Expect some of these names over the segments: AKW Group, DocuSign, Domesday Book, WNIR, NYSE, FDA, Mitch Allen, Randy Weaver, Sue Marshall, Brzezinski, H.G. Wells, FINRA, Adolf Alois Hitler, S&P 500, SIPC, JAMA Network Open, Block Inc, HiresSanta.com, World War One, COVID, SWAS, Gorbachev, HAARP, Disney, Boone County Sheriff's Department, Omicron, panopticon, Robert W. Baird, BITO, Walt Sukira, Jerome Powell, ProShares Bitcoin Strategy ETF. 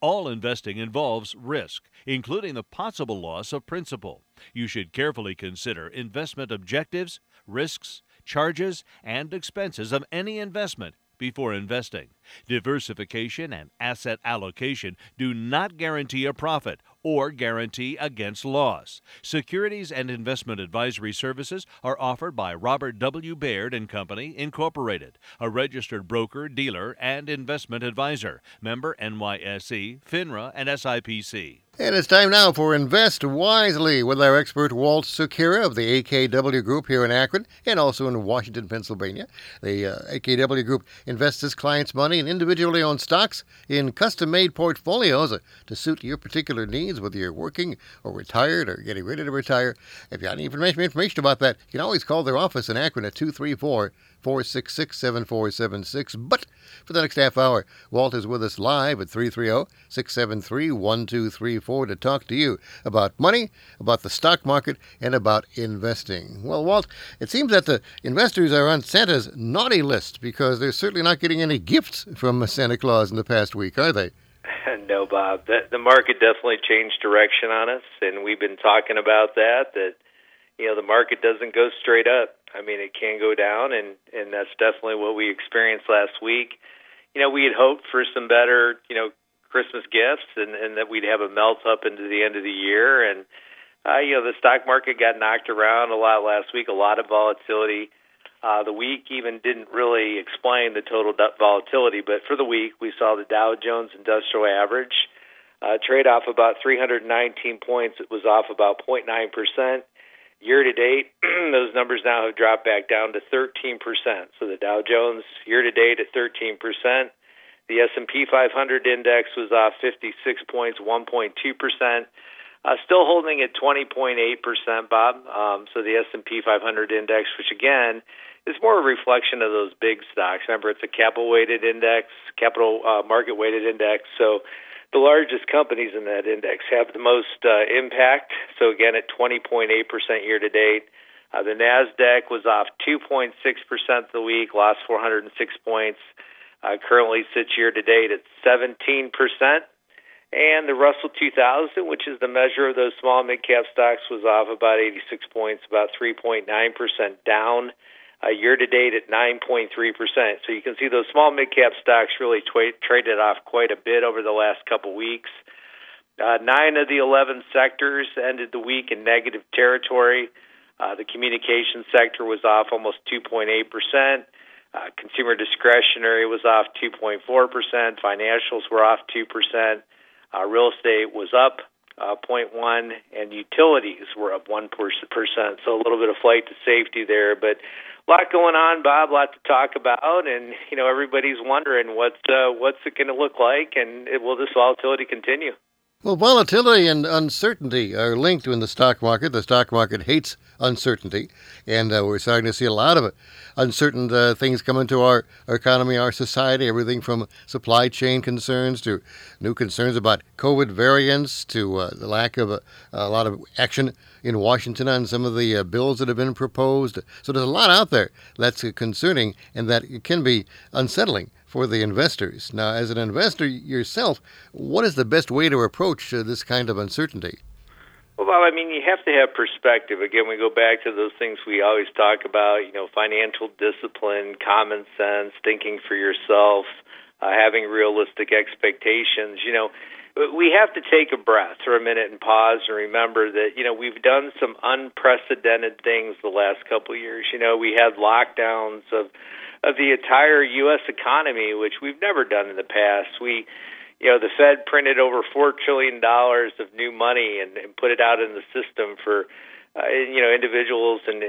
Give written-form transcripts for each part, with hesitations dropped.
All investing involves risk, including the possible loss of principal. You should carefully consider investment objectives, risks, charges, and expenses of any investment before investing. Diversification and asset allocation do not guarantee a profit or guarantee against loss. Securities and investment advisory services are offered by Robert W. Baird & Company, Incorporated, a registered broker, dealer, and investment advisor, member NYSE, FINRA, and SIPC. And it's time now for Invest Wisely with our expert Walt Sukira of the AKW Group here in Akron and also in Washington, Pennsylvania. The AKW Group invests its clients' money in individually owned stocks in custom-made portfolios to suit your particular needs, whether you're working or retired or getting ready to retire. If you have any information about that, you can always call their office in Akron at 234-466-7476. But for the next half hour, Walt is with us live at 330-673-1234. Forward to talk to you about money, about the stock market, and about investing. Well, Walt, it seems that the investors are on Santa's naughty list because they're certainly not getting any gifts from Santa Claus in the past week, are they? No, Bob. The market definitely changed direction on us, and we've been talking about that, you know, the market doesn't go straight up. I mean, it can go down, and that's definitely what we experienced last week. You know, we had hoped for some better, Christmas gifts and that we'd have a melt up into the end of the year. And, the stock market got knocked around a lot last week, a lot of volatility. The week even didn't really explain the total volatility, but for the week we saw the Dow Jones Industrial Average trade off about 319 points. It was off about 0.9%. Year to date, those numbers now have dropped back down to 13%. So the Dow Jones year to date at 13%. The S&P 500 index was off 56 points, 1.2%, still holding at 20.8%, Bob. So the S&P 500 index, which again is more a reflection of those big stocks. Remember, it's a capital-weighted index, market-weighted index. So the largest companies in that index have the most impact. So again, at 20.8% year to date. The NASDAQ was off 2.6% the week, lost 406 points. Currently sits year to date at 17%. And the Russell 2000, which is the measure of those small and mid-cap stocks, was off about 86 points, about 3.9% down year to date at 9.3%. So you can see those small mid-cap stocks really traded off quite a bit over the last couple weeks. 9 of the 11 sectors ended the week in negative territory. The communication sector was off almost 2.8%. Consumer discretionary was off 2.4%. Financials were off 2%. Real estate was up 0.1%, and utilities were up 1%. So a little bit of flight to safety there, but a lot going on, Bob. A lot to talk about, and everybody's wondering what's it going to look like, and will this volatility continue? Well, volatility and uncertainty are linked in the stock market. The stock market hates uncertainty, and we're starting to see a lot of uncertain things come into our economy, our society, everything from supply chain concerns to new concerns about COVID variants to the lack of a lot of action in Washington on some of the bills that have been proposed. So there's a lot out there that's concerning and that can be unsettling for the investors. Now, as an investor yourself, what is the best way to approach this kind of uncertainty? Well, Bob, I mean, you have to have perspective. Again, we go back to those things we always talk about, financial discipline, common sense, thinking for yourself, having realistic expectations. We have to take a breath for a minute and pause and remember that, we've done some unprecedented things the last couple of years. We had lockdowns of the entire U.S. economy, which we've never done in the past. The Fed printed over $4 trillion of new money and put it out in the system for, individuals and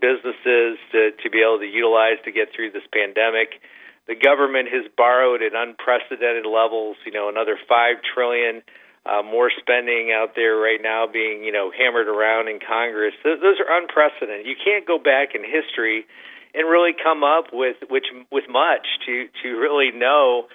businesses to be able to utilize to get through this pandemic. The government has borrowed at unprecedented levels, another $5 trillion more spending out there right now being, hammered around in Congress. Those are unprecedented. You can't go back in history and really come up with much to really know,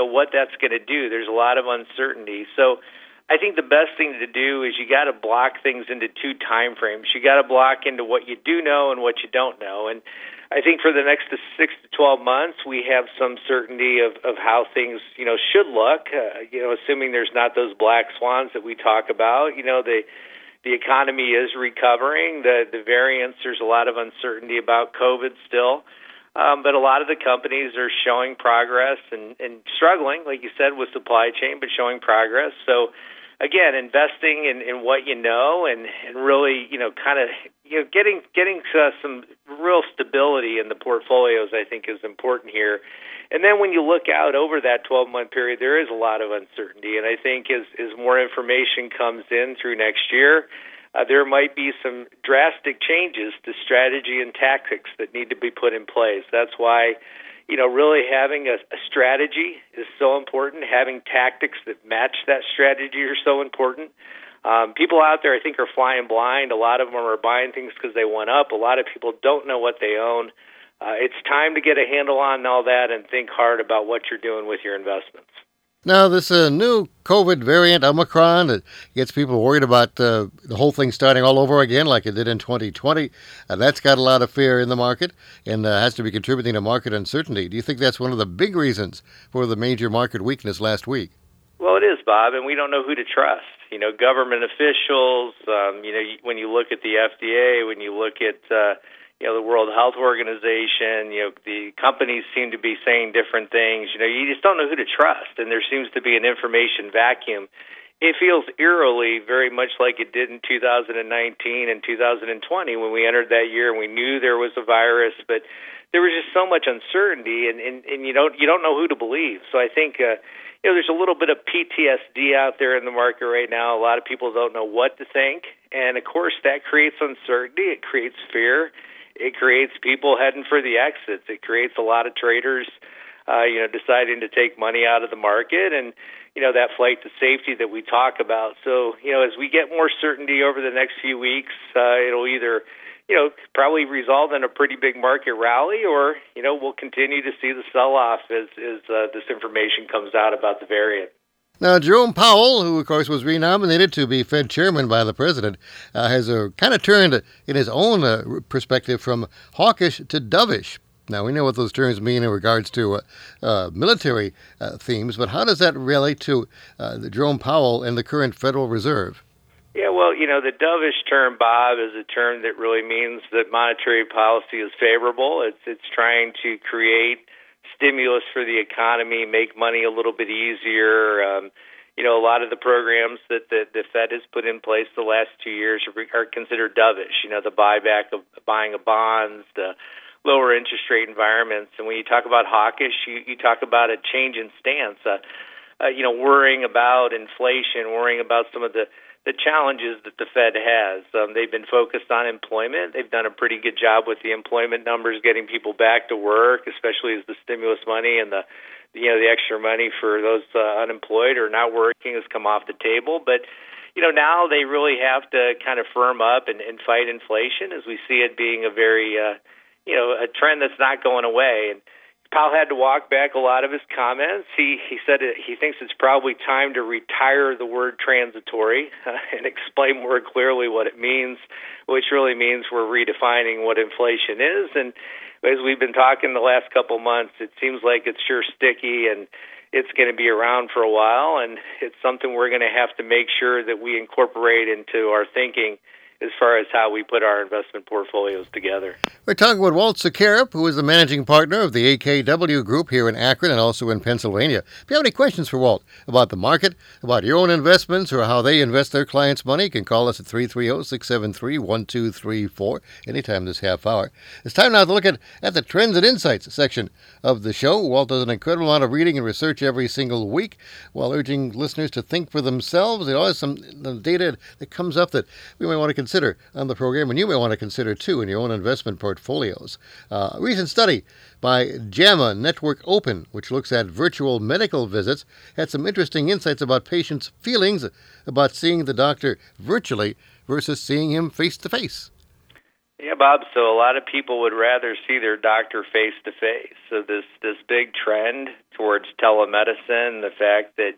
what that's going to do. There's a lot of uncertainty. So I think the best thing to do is you got to block things into two time frames. You got to block into what you do know and what you don't know. And I think for the next 6 to 12 months, we have some certainty of how things, should look, assuming there's not those black swans that we talk about. The economy is recovering. The variants, there's a lot of uncertainty about COVID still. But a lot of the companies are showing progress and struggling, like you said, with supply chain, but showing progress. So, again, investing in what you know and really, getting some real stability in the portfolios, I think, is important here. And then when you look out over that 12-month period, there is a lot of uncertainty. And I think as more information comes in through next year, there might be some drastic changes to strategy and tactics that need to be put in place. That's why, really having a strategy is so important. Having tactics that match that strategy are so important. People out there, I think, are flying blind. A lot of them are buying things because they went up. A lot of people don't know what they own. It's time to get a handle on all that and think hard about what you're doing with your investments. Now, this new COVID variant, Omicron, that gets people worried about the whole thing starting all over again like it did in 2020. That's got a lot of fear in the market and has to be contributing to market uncertainty. Do you think that's one of the big reasons for the major market weakness last week? Well, it is, Bob, and we don't know who to trust. Government officials, when you look at the FDA, when you look at the World Health Organization, the companies seem to be saying different things. You just don't know who to trust, and there seems to be an information vacuum. It feels eerily very much like it did in 2019 and 2020 when we entered that year and we knew there was a virus, but there was just so much uncertainty, and you don't know who to believe. So I think there's a little bit of PTSD out there in the market right now. A lot of people don't know what to think, and of course that creates uncertainty. It creates fear. It creates people heading for the exits. It creates a lot of traders, deciding to take money out of the market and, that flight to safety that we talk about. So, as we get more certainty over the next few weeks, it'll either, probably result in a pretty big market rally or, we'll continue to see the sell-off as this information comes out about the variant. Now, Jerome Powell, who, of course, was renominated to be Fed chairman by the president, has kind of turned, in his own perspective, from hawkish to dovish. Now, we know what those terms mean in regards to military themes, but how does that relate to Jerome Powell and the current Federal Reserve? Yeah, well, the dovish term, Bob, is a term that really means that monetary policy is favorable. It's trying to create stimulus for the economy, make money a little bit easier. A lot of the programs that the Fed has put in place the last 2 years are considered dovish. The buyback of buying of bonds, the lower interest rate environments. And when you talk about hawkish, you talk about a change in stance, worrying about inflation, worrying about some of the challenges that the Fed has. They've been focused on employment. They've done a pretty good job with the employment numbers, getting people back to work, especially as the stimulus money and the extra money for those unemployed or not working has come off the table. But, now they really have to kind of firm up and fight inflation, as we see it being a very, a trend that's not going away. And Powell had to walk back a lot of his comments. He said he thinks it's probably time to retire the word transitory and explain more clearly what it means, which really means we're redefining what inflation is. And as we've been talking the last couple months, it seems like it's sure sticky and it's going to be around for a while. And it's something we're going to have to make sure that we incorporate into our thinking as far as how we put our investment portfolios together. We're talking with Walt Sukira, who is the managing partner of the AKW Group here in Akron and also in Pennsylvania. If you have any questions for Walt about the market, about your own investments, or how they invest their clients' money, you can call us at 330-673-1234 anytime this half hour. It's time now to look at the Trends and Insights section of the show. Walt does an incredible amount of reading and research every single week while urging listeners to think for themselves. There's always some data that comes up that we may want to consider consider on the program, and you may want to consider too in your own investment portfolios. A recent study by JAMA Network Open, which looks at virtual medical visits, had some interesting insights about patients' feelings about seeing the doctor virtually versus seeing him face-to-face. Yeah, Bob, so a lot of people would rather see their doctor face-to-face. So this big trend towards telemedicine, the fact that,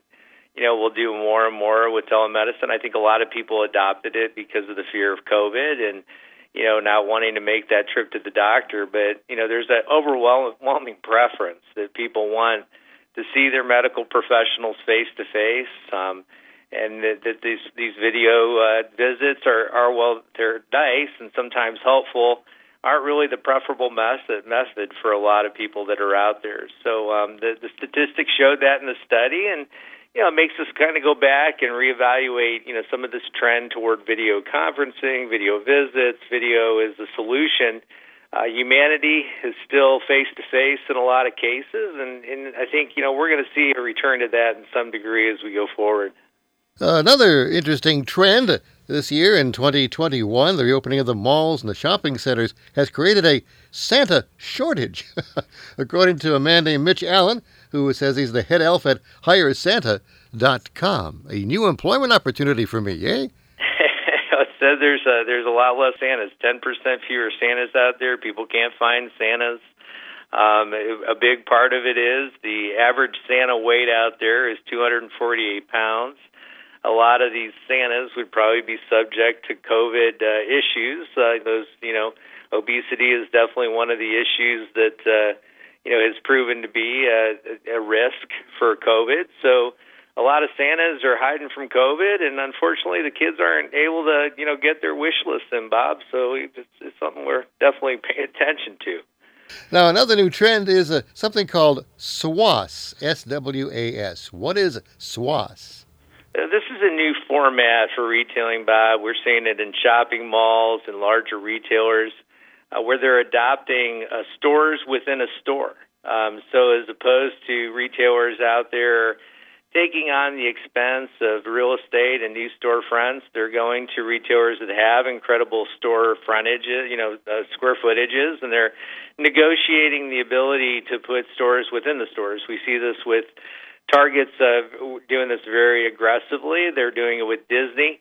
you know, we'll do more and more with telemedicine, I think a lot of people adopted it because of the fear of COVID and, you know, not wanting to make that trip to the doctor. But, you know, there's that overwhelming preference that people want to see their medical professionals face-to-face, and that these video visits are, well, they're nice and sometimes helpful, aren't really the preferable method for a lot of people that are out there. So the statistics showed that in the study, and, you know, it makes us kind of go back and reevaluate, you know, some of this trend toward video conferencing, video visits. Video is the solution. Humanity is still face-to-face in a lot of cases, and I think, you know, we're going to see a return to that in some degree as we go forward. Another interesting trend this year in 2021, the reopening of the malls and the shopping centers has created a Santa shortage, according to a man named Mitch Allen, who says he's the head elf at HiresSanta.com. A new employment opportunity for me, eh? It says there's a lot less Santas, 10% fewer Santas out there. People can't find Santas. A big part of it is the average Santa weight out there is 248 pounds. A lot of these Santas would probably be subject to COVID issues. Those, you know, obesity is definitely one of the issues that, you know, has proven to be a risk for COVID. So a lot of Santas are hiding from COVID, and unfortunately the kids aren't able to, you know, get their wish list in, Bob. So it's something we're definitely paying attention to. Now, another new trend is something called SWAS, S-W-A-S. What is SWAS? This is a new format for retailing, Bob. We're seeing it in shopping malls and larger retailers where they're adopting stores within a store. So as opposed to retailers out there taking on the expense of real estate and new storefronts, they're going to retailers that have incredible store frontages, you know, square footages, and they're negotiating the ability to put stores within the stores. We see this with Target's doing this very aggressively. They're doing it with Disney.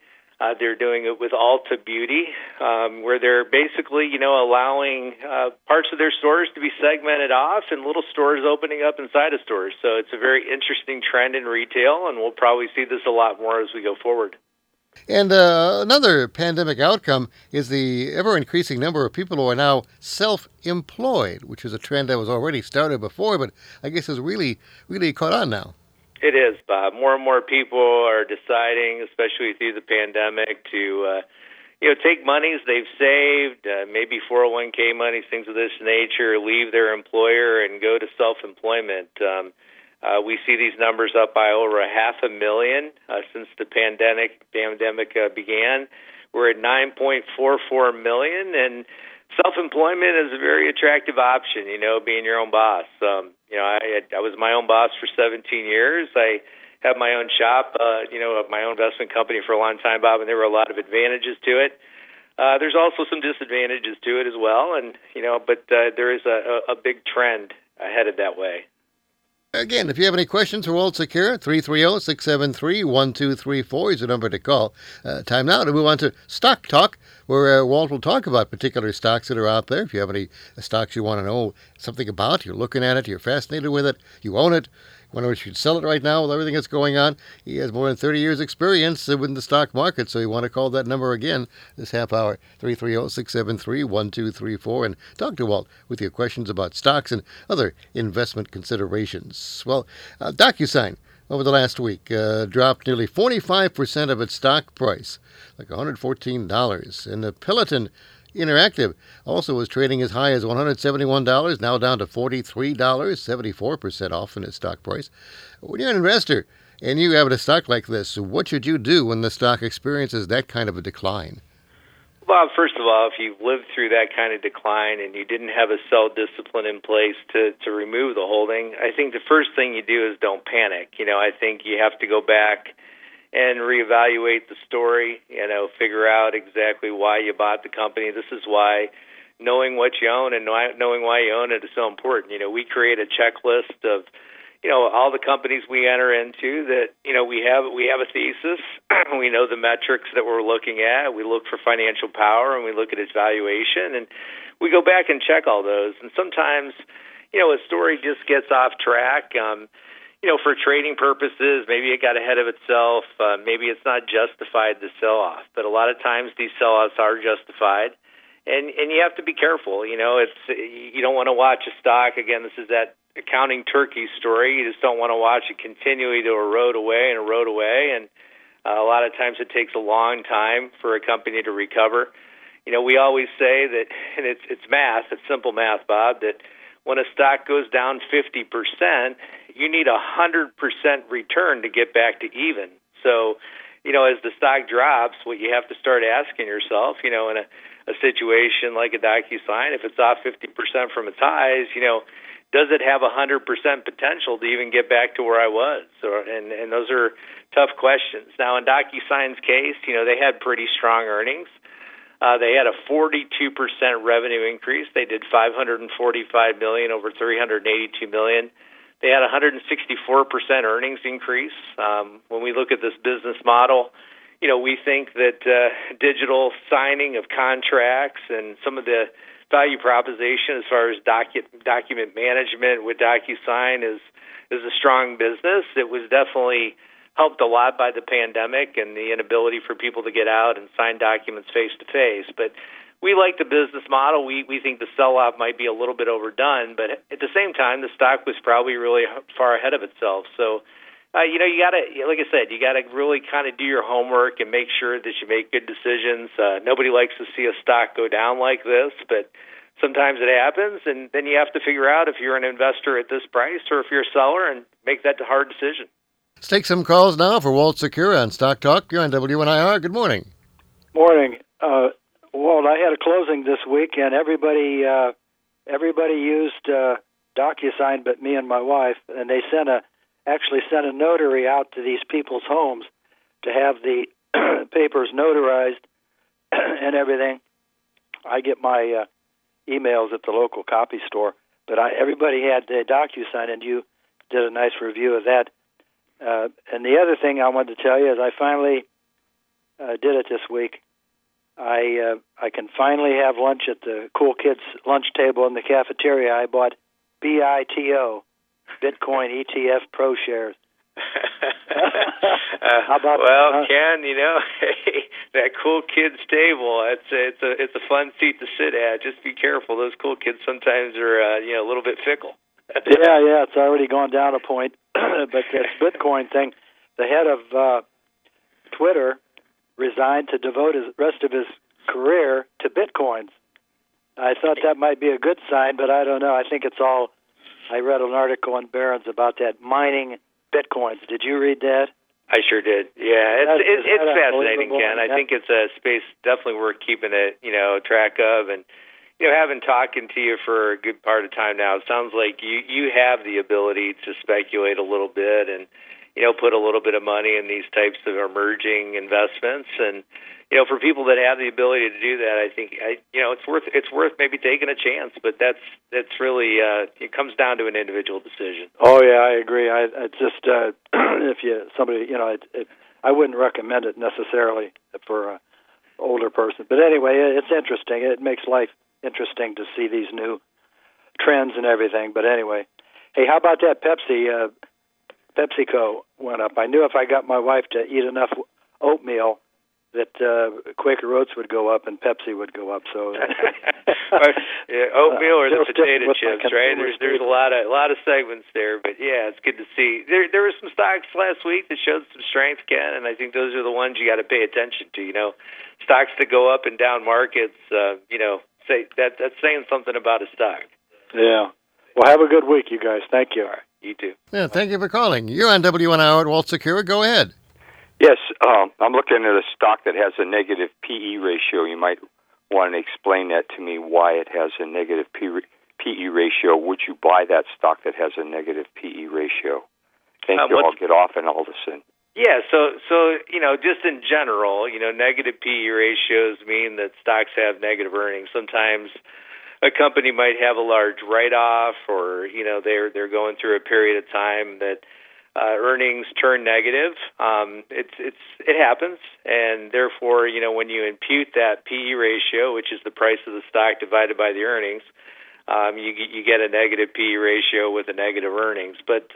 They're doing it with Ulta Beauty, where they're basically, you know, allowing parts of their stores to be segmented off and little stores opening up inside of stores. So it's a very interesting trend in retail, and we'll probably see this a lot more as we go forward. And another pandemic outcome is the ever-increasing number of people who are now self-employed, which is a trend that was already started before, but I guess has really, really caught on now. It is, Bob. More and more people are deciding, especially through the pandemic, to you know, take monies they've saved, maybe 401k monies, things of this nature, leave their employer and go to self-employment. We see these numbers up by over 500,000 since the pandemic began. We're at 9.44 million, and self-employment is a very attractive option, you know, being your own boss. You know, I was my own boss for 17 years. I had my own shop, you know, my own investment company for a long time, Bob, and there were a lot of advantages to it. There's also some disadvantages to it as well, and, you know, but there is a big trend headed that way. Again, if you have any questions for Walt Sukira, 330-673-1234 is the number to call. Time now to move on to Stock Talk, where Walt will talk about particular stocks that are out there. If you have any stocks you want to know something about, you're looking at it, you're fascinated with it, you own it, wonder if you should sell it right now with everything that's going on. He has more than 30 years' experience within the stock market, so you want to call that number again this half hour, 330-673-1234, and talk to Walt with your questions about stocks and other investment considerations. Well, DocuSign, over the last week, dropped nearly 45% of its stock price, like $114, and the Peloton Interactive also was trading as high as $171, now down to $43, 74% off in its stock price. When you're an investor and you have a stock like this, what should you do when the stock experiences that kind of a decline? Well, first of all, if you've lived through that kind of decline and you didn't have a sell discipline in place to remove the holding, I think the first thing you do is don't panic. You know, I think you have to go back and reevaluate the story, you know, figure out exactly why you bought the company. This is why knowing what you own and knowing why you own it is so important. You know, we create a checklist of, you know, all the companies we enter into that, you know, we have a thesis. We know the metrics that we're looking at. We look for financial power and we look at its valuation, and we go back and check all those. And sometimes, you know, a story just gets off track. You know, for trading purposes, maybe it got ahead of itself. Maybe it's not justified the sell-off. But a lot of times these sell-offs are justified, and you have to be careful. You know, you don't want to watch a stock. Again, this is that accounting turkey story. You just don't want to watch it continually to erode away. And a lot of times it takes a long time for a company to recover. You know, we always say that, and it's math, it's simple math, Bob, that when a stock goes down 50%, you need 100% return to get back to even. So, you know, as the stock drops, what you have to start asking yourself, you know, in a situation like a DocuSign, if it's off 50% from its highs, you know, does it have 100% potential to even get back to where I was? And those are tough questions. Now, in DocuSign's case, you know, they had pretty strong earnings. They had a 42% revenue increase. They did $545 million over $382 million. They had a 164% earnings increase. When we look at this business model, you know, we think that digital signing of contracts and some of the value proposition as far as document management with DocuSign is a strong business. It was definitely helped a lot by the pandemic and the inability for people to get out and sign documents face-to-face. But we like the business model. We think the sell-off might be a little bit overdone, but at the same time, the stock was probably really far ahead of itself. So, you know, you got to, like I said, you got to really kind of do your homework and make sure that you make good decisions. Nobody likes to see a stock go down like this, but sometimes it happens, and then you have to figure out if you're an investor at this price or if you're a seller and make that hard decision. Let's take some calls now for Walt Sukira on Stock Talk. You're on WNIR. Good morning. Morning. Walt, I had a closing this week, and everybody used DocuSign but me and my wife, and they sent a notary out to these people's homes to have the papers notarized and everything. I get my emails at the local copy store, but everybody had the DocuSign, and you did a nice review of that. And the other thing I wanted to tell you is I finally did it this week. I can finally have lunch at the cool kids' lunch table in the cafeteria. I bought BITO, Bitcoin ETF ProShares. Ken, you know, that cool kids' table, it's a fun seat to sit at. Just be careful. Those cool kids sometimes are you know, a little bit fickle. Yeah, it's already gone down a point. But this Bitcoin thing, the head of Twitter resigned to devote the rest of his career to Bitcoins. I thought that might be a good sign, but I don't know. I think it's all, I read an article on Barron's about that, mining Bitcoins. Did you read that? I sure did. Yeah, it's fascinating, Ken. I think it's a space definitely worth keeping it, you know, track of. And you know, having talking to you for a good part of time now, it sounds like you have the ability to speculate a little bit and, you know, put a little bit of money in these types of emerging investments. And, you know, for people that have the ability to do that, I think, it's worth maybe taking a chance. But that's really it comes down to an individual decision. Oh yeah, I agree. It's just I wouldn't recommend it necessarily for an older person. But anyway, it's interesting. It makes life interesting to see these new trends and everything. But anyway, hey, how about that PepsiCo went up? I knew if I got my wife to eat enough oatmeal that Quaker Oats would go up and Pepsi would go up. So oatmeal or the potato chips, right? There's a lot of segments there, but yeah, it's good to see. There were some stocks last week that showed some strength, Ken, and I think those are the ones you got to pay attention to. You know, stocks that go up and down markets. You know, say that's saying something about a stock. Yeah. Well, have a good week, you guys. Thank you. All right. You too. Yeah, thank you for calling. You're on WNIR at Walt Sukira. Go ahead. Yes, I'm looking at a stock that has a negative PE ratio. You might want to explain that to me, why it has a negative PE ratio. Would you buy that stock that has a negative PE ratio? Thank you. I'll get off and I'll listen. Yeah, so you know, just in general, you know, negative PE ratios mean that stocks have negative earnings. Sometimes a company might have a large write-off, or you know, they're going through a period of time that earnings turn negative. It happens, and therefore, you know, when you impute that PE ratio, which is the price of the stock divided by the earnings, you get a negative PE ratio with a negative earnings, but.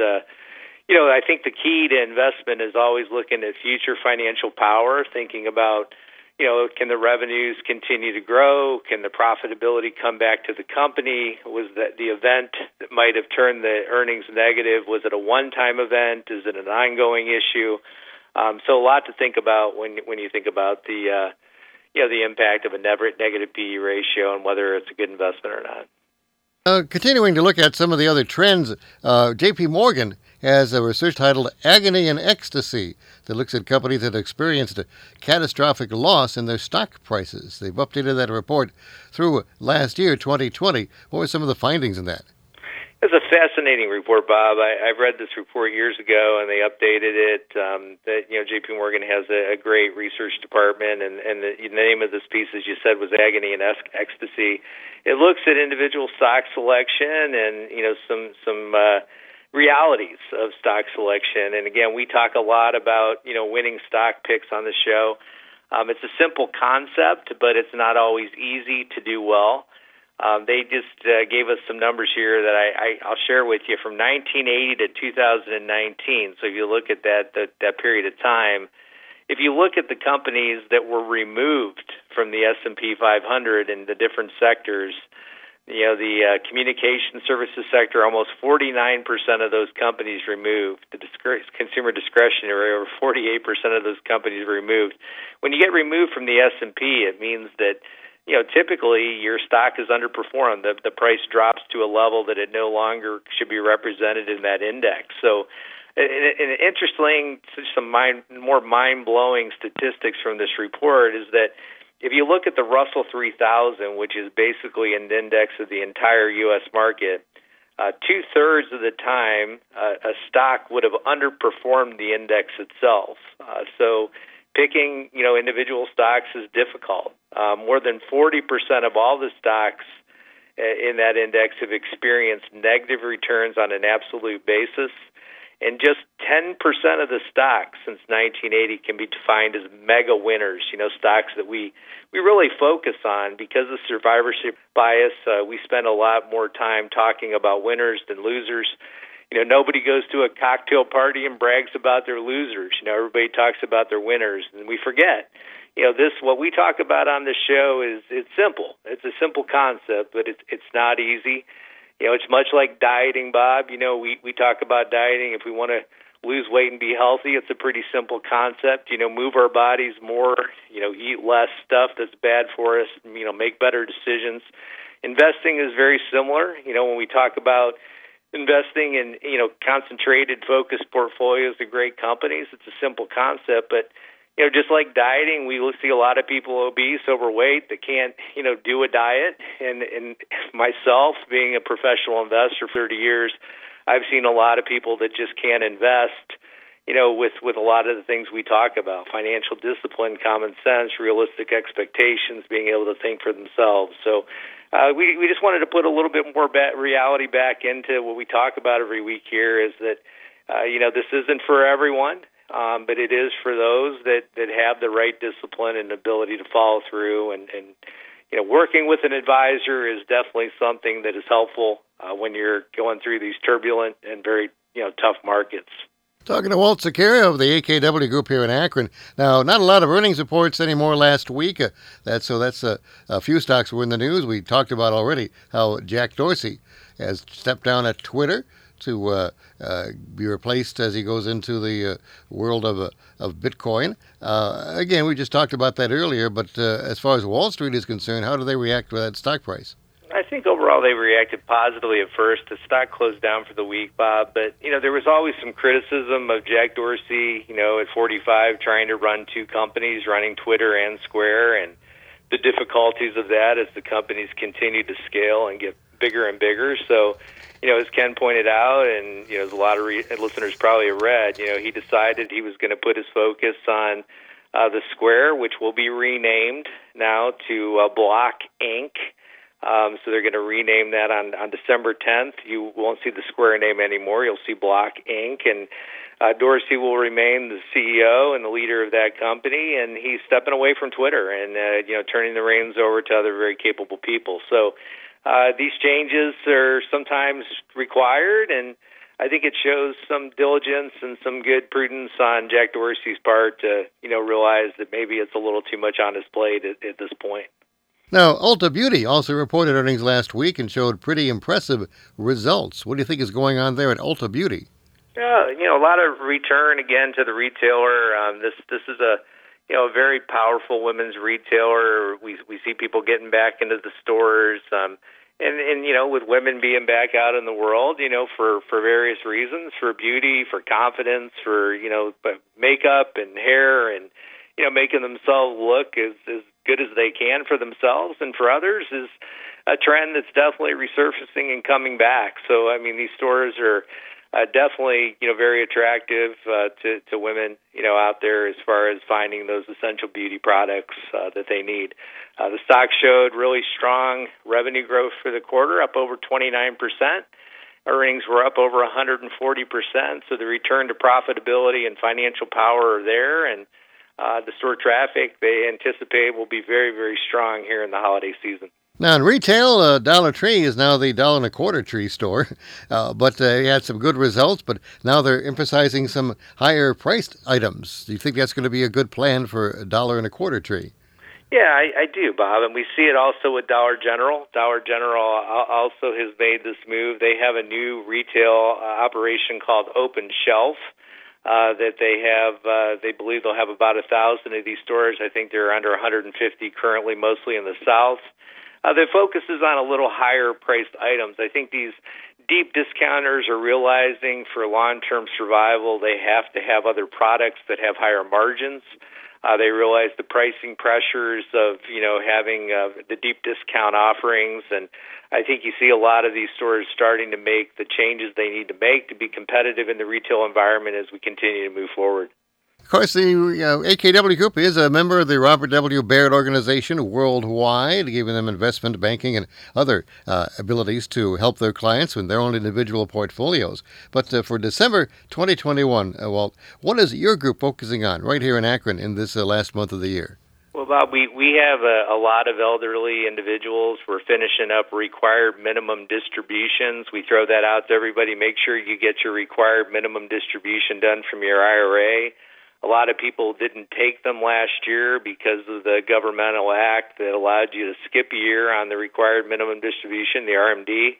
You know, I think the key to investment is always looking at future financial power, thinking about, you know, can the revenues continue to grow? Can the profitability come back to the company? Was that the event that might have turned the earnings negative? Was it a one-time event? Is it an ongoing issue? So a lot to think about when you think about the, you know, the impact of a negative PE ratio and whether it's a good investment or not. Continuing to look at some of the other trends, J.P. Morgan has a research titled Agony and Ecstasy that looks at companies that experienced a catastrophic loss in their stock prices. They've updated that report through last year, 2020. What were some of the findings in that? It's a fascinating report, Bob. I've read this report years ago, and they updated it. You know, J.P. Morgan has a great research department, and the name of this piece, as you said, was Agony and Ecstasy. It looks at individual stock selection and, you know, some realities of stock selection. And again, we talk a lot about, you know, winning stock picks on the show. It's a simple concept, but it's not always easy to do well. They just gave us some numbers here that I'll share with you from 1980 to 2019. So if you look at that period of time, if you look at the companies that were removed from the S&P 500 in the different sectors, you know, the communication services sector, almost 49% of those companies removed. The consumer discretionary, over 48% of those companies removed. When you get removed from the S&P, it means that, you know, typically your stock is underperformed. The price drops to a level that it no longer should be represented in that index. So an interesting, some more mind-blowing statistics from this report is that if you look at the Russell 3000, which is basically an index of the entire U.S. market, 2/3 of the time a stock would have underperformed the index itself. So picking, you know, individual stocks is difficult. More than 40% of all the stocks in that index have experienced negative returns on an absolute basis, and just 10% of the stocks since 1980 can be defined as mega winners. You know, stocks that we really focus on because of survivorship bias. We spend a lot more time talking about winners than losers. You know, nobody goes to a cocktail party and brags about their losers. You know, everybody talks about their winners, and we forget. You know, this what we talk about on this show is it's simple. It's a simple concept, but it's not easy. You know, it's much like dieting, Bob. You know, we talk about dieting. If we want to lose weight and be healthy, it's a pretty simple concept. You know, move our bodies more, you know, eat less stuff that's bad for us, you know, make better decisions. Investing is very similar. You know, when we talk about investing in, you know, concentrated, focused portfolios of great companies, it's a simple concept. But, you know, just like dieting, we see a lot of people obese, overweight, that can't, you know, do a diet. And myself, being a professional investor for 30 years, I've seen a lot of people that just can't invest, you know, with a lot of the things we talk about: financial discipline, common sense, realistic expectations, being able to think for themselves. So we just wanted to put a little bit more reality back into what we talk about every week here, is that, you know, this isn't for everyone, but it is for those that have the right discipline and ability to follow through. And you know, working with an advisor is definitely something that is helpful when you're going through these turbulent and very, you know, tough markets. Talking to Walt Sukira of the AKW Group here in Akron. Now, not a lot of earnings reports anymore last week. That's a few stocks were in the news. We talked about already how Jack Dorsey has stepped down at Twitter to be replaced as he goes into the world of Bitcoin. Again, we just talked about that earlier, but as far as Wall Street is concerned, how do they react to that stock price? I think overall they reacted positively at first. The stock closed down for the week, Bob. But, you know, there was always some criticism of Jack Dorsey, you know, at 45, trying to run two companies, running Twitter and Square, and the difficulties of that as the companies continue to scale and get bigger and bigger. So, you know, as Ken pointed out, and, you know, as a lot of listeners probably have read, you know, he decided he was going to put his focus on the Square, which will be renamed now to Block Inc. So they're going to rename that on December 10th. You won't see the Square name anymore. You'll see Block Inc. And Dorsey will remain the CEO and the leader of that company. And he's stepping away from Twitter and, you know, turning the reins over to other very capable people. So these changes are sometimes required, and I think it shows some diligence and some good prudence on Jack Dorsey's part to, you know, realize that maybe it's a little too much on his plate at this point. Now, Ulta Beauty also reported earnings last week and showed pretty impressive results. What do you think is going on there at Ulta Beauty? Yeah, you know, a lot of return again to the retailer. This is a, you know, a very powerful women's retailer. We see people getting back into the stores, and you know, with women being back out in the world, you know, for various reasons, for beauty, for confidence, for, you know, makeup and hair, and, you know, making themselves look as good as they can for themselves and for others is a trend that's definitely resurfacing and coming back. So, I mean, these stores are definitely, you know, very attractive to women, you know, out there as far as finding those essential beauty products that they need. The stock showed really strong revenue growth for the quarter, up over 29%. Earnings were up over 140%. So the return to profitability and financial power are there, and the store traffic they anticipate will be very, very strong here in the holiday season. Now in retail, Dollar Tree is now the $1.25 Tree store, but they had some good results, but now they're emphasizing some higher priced items. Do you think that's going to be a good plan for a $1.25 Tree? Yeah, I do, Bob, and we see it also with Dollar General. Dollar General also has made this move. They have a new retail operation called Open Shelf. That they have, they believe they'll have about 1,000 of these stores. I think they're under 150 currently, mostly in the South. The focus is on a little higher priced items. I think these deep discounters are realizing for long-term survival, they have to have other products that have higher margins. They realize the pricing pressures of, you know, having the deep discount offerings, and I think you see a lot of these stores starting to make the changes they need to make to be competitive in the retail environment as we continue to move forward. Of course, the AKW Group is a member of the Robert W. Baird organization worldwide, giving them investment banking and other abilities to help their clients in their own individual portfolios. But for December 2021, Walt, what is your group focusing on right here in Akron in this last month of the year? Well, Bob, we have a lot of elderly individuals. We're finishing up required minimum distributions. We throw that out to everybody. Make sure you get your required minimum distribution done from your IRA. A lot of people didn't take them last year because of the governmental act that allowed you to skip a year on the required minimum distribution, the RMD.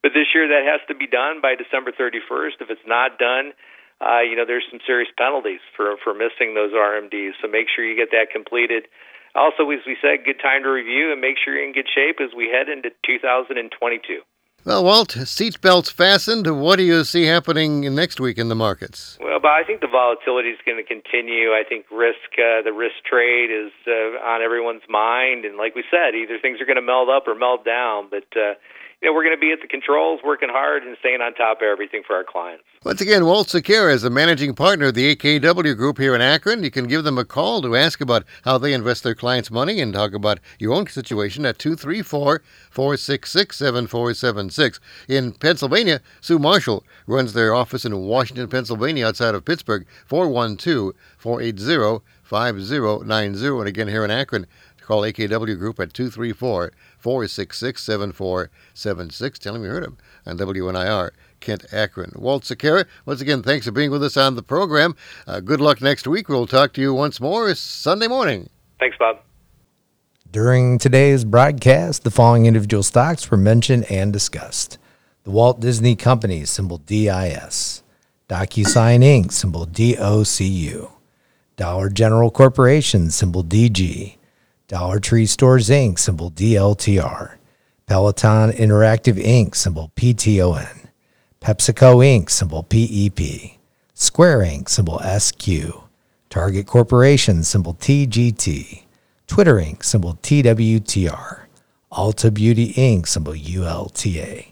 But this year that has to be done by December 31st. If it's not done, you know, there's some serious penalties for missing those RMDs. So make sure you get that completed. Also, as we said, good time to review and make sure you're in good shape as we head into 2022. Well, Walt, seatbelts fastened. What do you see happening next week in the markets? Well, Bob, I think the volatility is going to continue. I think risk, the risk trade is on everyone's mind. And like we said, either things are going to meld up or meld down. But, you know, we're going to be at the controls, working hard and staying on top of everything for our clients. Once again, Walt Sukira is the managing partner of the AKW Group here in Akron. You can give them a call to ask about how they invest their clients' money and talk about your own situation at 234-466-7476. In Pennsylvania, Sue Marshall runs their office in Washington, Pennsylvania, outside of Pittsburgh, 412-480-5090. And again, here in Akron, call AKW Group at 234-466-7476. Tell him you heard him on WNIR, Kent Akron. Walt Sukira, once again, thanks for being with us on the program. Good luck next week. We'll talk to you once more Sunday morning. Thanks, Bob. During today's broadcast, the following individual stocks were mentioned and discussed. The Walt Disney Company, symbol DIS. DocuSign Inc., symbol DOCU. Dollar General Corporation, symbol DG. Dollar Tree Stores, Inc., symbol DLTR. Peloton Interactive, Inc., symbol PTON. PepsiCo, Inc., symbol PEP. Square, Inc., symbol SQ. Target Corporation, symbol TGT. Twitter, Inc., symbol TWTR. Ulta Beauty Inc., symbol ULTA.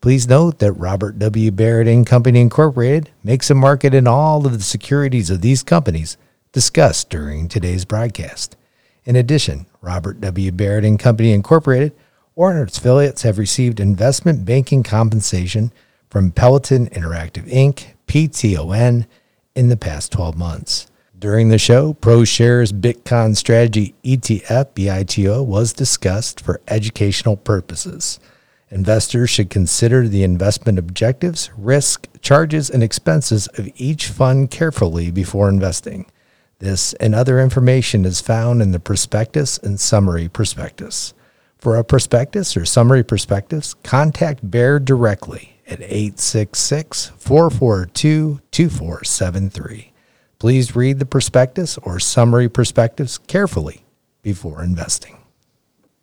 Please note that Robert W. Baird & Company Incorporated makes a market in all of the securities of these companies discussed during today's broadcast. In addition, Robert W. Baird & Company Incorporated or its affiliates have received investment banking compensation from Peloton Interactive Inc., PTON, in the past 12 months. During the show, ProShares Bitcoin Strategy ETF, BITO, was discussed for educational purposes. Investors should consider the investment objectives, risk, charges, and expenses of each fund carefully before investing. This and other information is found in the prospectus and summary prospectus. For a prospectus or summary prospectus, contact Baird directly at 866-442-2473. Please read the prospectus or summary prospectus carefully before investing.